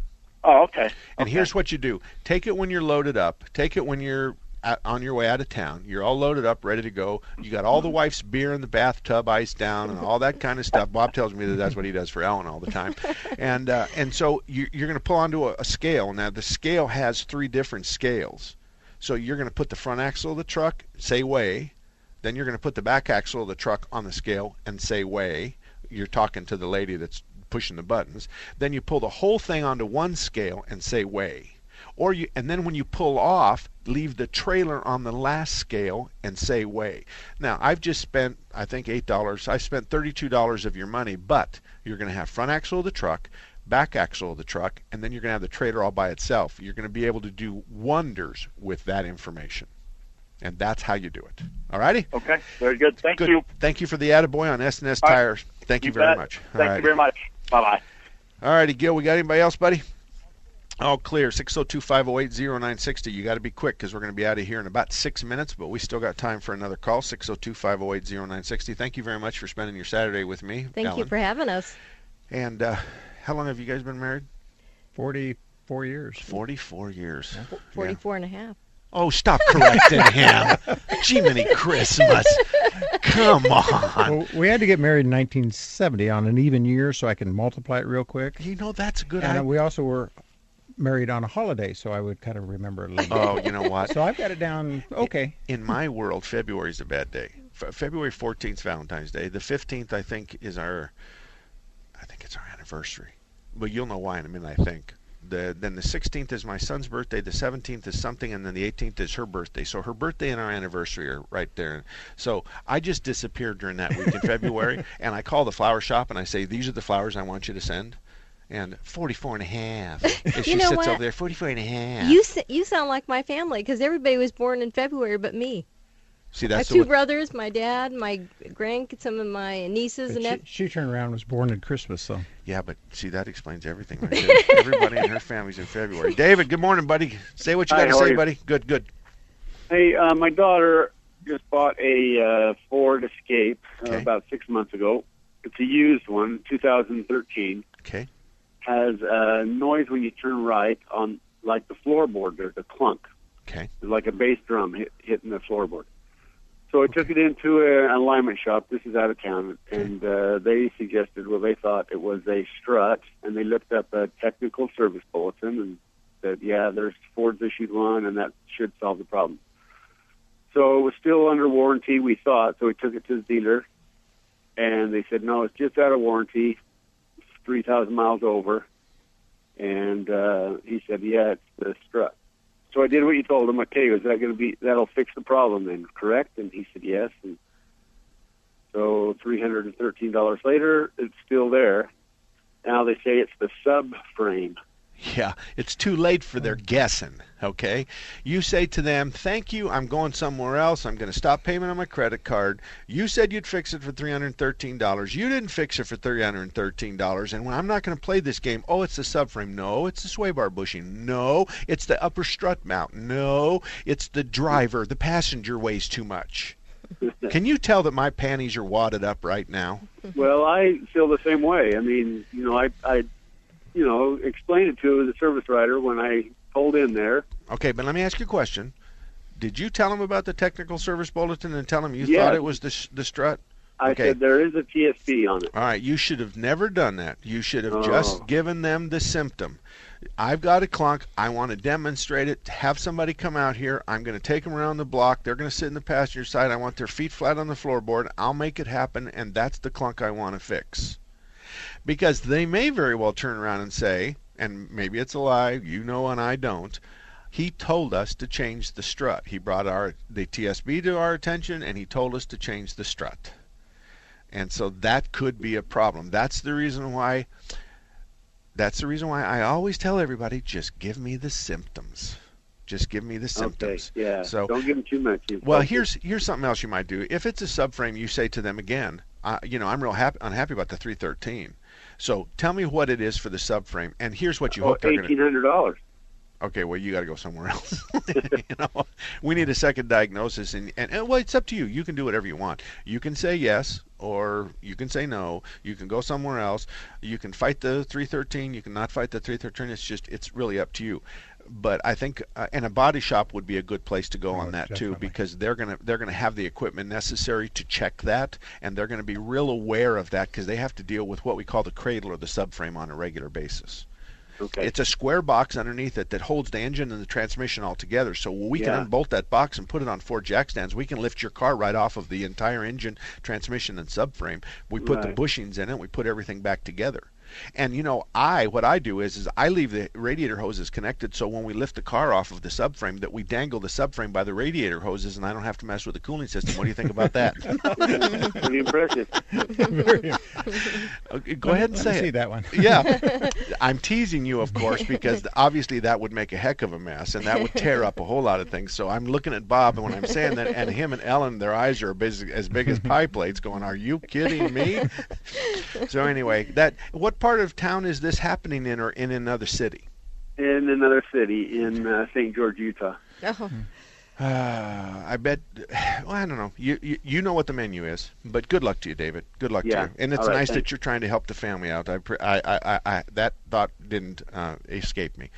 Oh, okay. And okay. here's what you do: take it when you're loaded up. Take it when you're on your way out of town. You're all loaded up, ready to go. You got all the wife's beer in the bathtub, iced down, and all that kind of stuff. Bob tells me that that's what he does for Ellen all the time. And uh, and so you, you're going to pull onto a, a scale. Now the scale has three different scales. So you're going to put the front axle of the truck, say weigh. Then you're going to put the back axle of the truck on the scale and say weigh. You're talking to the lady that's pushing the buttons. Then you pull the whole thing onto one scale and say weigh. Or you, and then when you pull off, leave the trailer on the last scale and say weigh. Now, I've just spent, I think, eight dollars. I've spent thirty-two dollars of your money, but you're going to have front axle of the truck, back axle of the truck, and then you're going to have the trailer all by itself. You're going to be able to do wonders with that information. And that's how you do it. All righty? Okay. Very good. Thank good. you. Thank you for the attaboy on S and S Tires. Right. Thank you, you very bet. much. Thank all you very much. Bye-bye. All righty, Gil. We got anybody else, buddy? All clear, six oh two, five oh eight, oh nine six oh. You got to be quick because we're going to be out of here in about six minutes, but we still got time for another call, six oh two, five oh eight, oh nine six oh. Thank you very much for spending your Saturday with me, Thank Ellen. you for having us. And uh, how long have you guys been married? forty-four years. forty-four years. Yeah. forty-four yeah. and a half. Oh, stop correcting him. Gee, many Christmas. Come on. Well, we had to get married in nineteen seventy on an even year so I can multiply it real quick. You know, that's a good and idea. And we also were married on a holiday, so I would kind of remember a little bit. Oh, you know what? So I've got it down, okay. In my world, February is a bad day. Fe- February fourteenth is Valentine's Day. The fifteenth, I think, is our, I think it's our anniversary. But you'll know why in a minute, I think. The, then the sixteenth is my son's birthday, the seventeenth is something, and then the eighteenth is her birthday. So her birthday and our anniversary are right there. So I just disappeared during that week in February, and I call the flower shop and I say, these are the flowers I want you to send. And forty-four and a half. And she sits what? over there, forty-four and a half. You, you sound like my family, because everybody was born in February but me. See, that's my two one. brothers, my dad, my grand, some of my nieces, and she, she turned around and was born at Christmas, so. Yeah, but see, that explains everything right there. Everybody in her family's in February. David, good morning, buddy. Say what you got to say, you? buddy. Good, good. Hey, uh, my daughter just bought a uh, Ford Escape uh, okay. about six months ago. It's a used one, two thousand thirteen. Okay. Has a uh, noise when you turn right on, like the floorboard. There's a clunk. Okay. It's like a bass drum hit, hitting the floorboard. So I took it into an alignment shop. This is out of town. And uh, they suggested, well, they thought it was a strut. And they looked up a technical service bulletin and said, yeah, there's Ford's issued one, and that should solve the problem. So it was still under warranty, we thought. So we took it to the dealer. And they said, no, it's just out of warranty, three thousand miles over. And uh, he said, yeah, it's the strut. So I did what you told him. Okay, is that going to be, that'll fix the problem then, correct? And he said yes. And so three hundred thirteen dollars later, it's still there. Now they say it's the subframe. Yeah, it's too late for their guessing, okay? You say to them, thank you, I'm going somewhere else. I'm going to stop payment on my credit card. You said you'd fix it for three hundred thirteen dollars. You didn't fix it for three hundred thirteen dollars. And I'm not going to play this game. Oh, it's the subframe. No, it's the sway bar bushing. No, it's the upper strut mount. No, it's the driver. The passenger weighs too much. Can you tell that my panties are wadded up right now? Well, I feel the same way. I mean, you know, I... I you know, explain it to the service writer when I pulled in there. Okay, but let me ask you a question. Did you tell him about the technical service bulletin and tell him you yes. thought it was the, the strut? I okay. said there is a T S B on it. All right, you should have never done that. You should have oh. just given them the symptom. I've got a clunk. I want to demonstrate it. Have somebody come out here. I'm going to take them around the block. They're going to sit in the passenger side. I want their feet flat on the floorboard. I'll make it happen, and that's the clunk I want to fix. Because they may very well turn around and say, and maybe it's a lie, you know and I don't, he told us to change the strut. He brought our the T S B to our attention, and he told us to change the strut. And so that could be a problem. That's the reason why, that's the reason why I always tell everybody, just give me the symptoms. Just give me the symptoms. Okay, yeah, so, don't give them too much. You've well, here's here's something else you might do. If it's a subframe, you say to them again, uh, you know, I'm real happy, unhappy about the three thirteen. So tell me what it is for the subframe, and here's what you oh, hope they're going to eighteen hundred dollars. Okay, well, you got to go somewhere else. You know, we need a second diagnosis, and, and, and well, it's up to you. You can do whatever you want. You can say yes, or you can say no. You can go somewhere else. You can fight the three thirteen. You can not fight the three thirteen. It's just, it's really up to you. But I think, uh, and a body shop would be a good place to go oh, on that definitely. too, because they're gonna they're gonna have the equipment necessary to check that, and they're gonna be real aware of that because they have to deal with what we call the cradle or the subframe on a regular basis. Okay. It's a square box underneath it that holds the engine and the transmission all together. So we yeah. can unbolt that box and put it on four jack stands. We can lift your car right off of the entire engine, transmission, and subframe. We put right. the bushings in it. We put everything back together. And, you know, I, what I do is, is I leave the radiator hoses connected so when we lift the car off of the subframe that we dangle the subframe by the radiator hoses and I don't have to mess with the cooling system. What do you think about that? Pretty impressive. Okay, go ahead and say it. Let me see that one. Yeah. I'm teasing you, of course, because obviously that would make a heck of a mess and that would tear up a whole lot of things. So I'm looking at Bob and when I'm saying that, and him and Ellen, their eyes are as big as pie plates going, are you kidding me? So anyway, that what part of town is this happening in, or in another city? In another city, in uh, Saint George, Utah. Oh. Uh, I bet, well, I don't know. You, you you know what the menu is, but good luck to you, David. Good luck yeah. to you. And it's right, nice thanks. that you're trying to help the family out. I, I, I, I That thought didn't uh, escape me.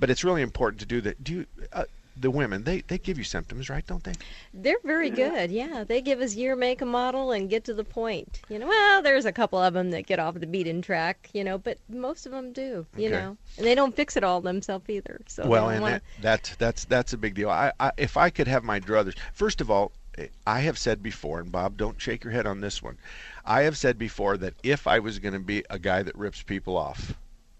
But it's really important to do that. Do you, uh, the women, they they give you symptoms, right, don't they? They're very yeah. good, yeah. They give us year, make, a model, and get to the point. You know, well, there's a couple of them that get off the beaten track, you know, but most of them do, you okay. know. And they don't fix it all themselves either. So well, and wanna... that, that's, that's, that's a big deal. I, I if I could have my druthers, first of all, I have said before, and Bob, don't shake your head on this one. I have said before that if I was going to be a guy that rips people off,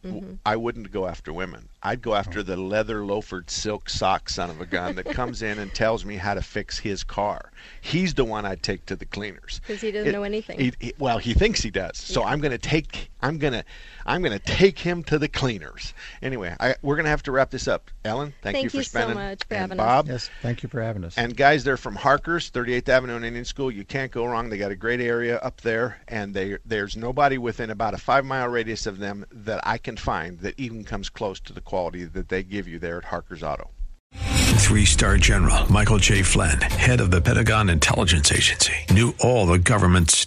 mm-hmm. I wouldn't go after women. I'd go after the leather loafered silk sock son of a gun that comes in and tells me how to fix his car. He's the one I'd take to the cleaners because he doesn't it, know anything. He, he, well, he thinks he does. So yeah. I'm going to take I'm going to I'm going to take him to the cleaners. Anyway, I, we're going to have to wrap this up. Ellen, thank, thank you for you spending. Thank you so much for having Bob. us. Yes, thank you for having us. And guys, they're from Harker's, thirty-eighth Avenue and Indian School. You can't go wrong. They got a great area up there, and they there's nobody within about a five mile radius of them that I can find that even comes close to the quality that they give you there at Harker's Auto. Three-star general Michael J. Flynn, head of the Pentagon Intelligence Agency, knew all the government's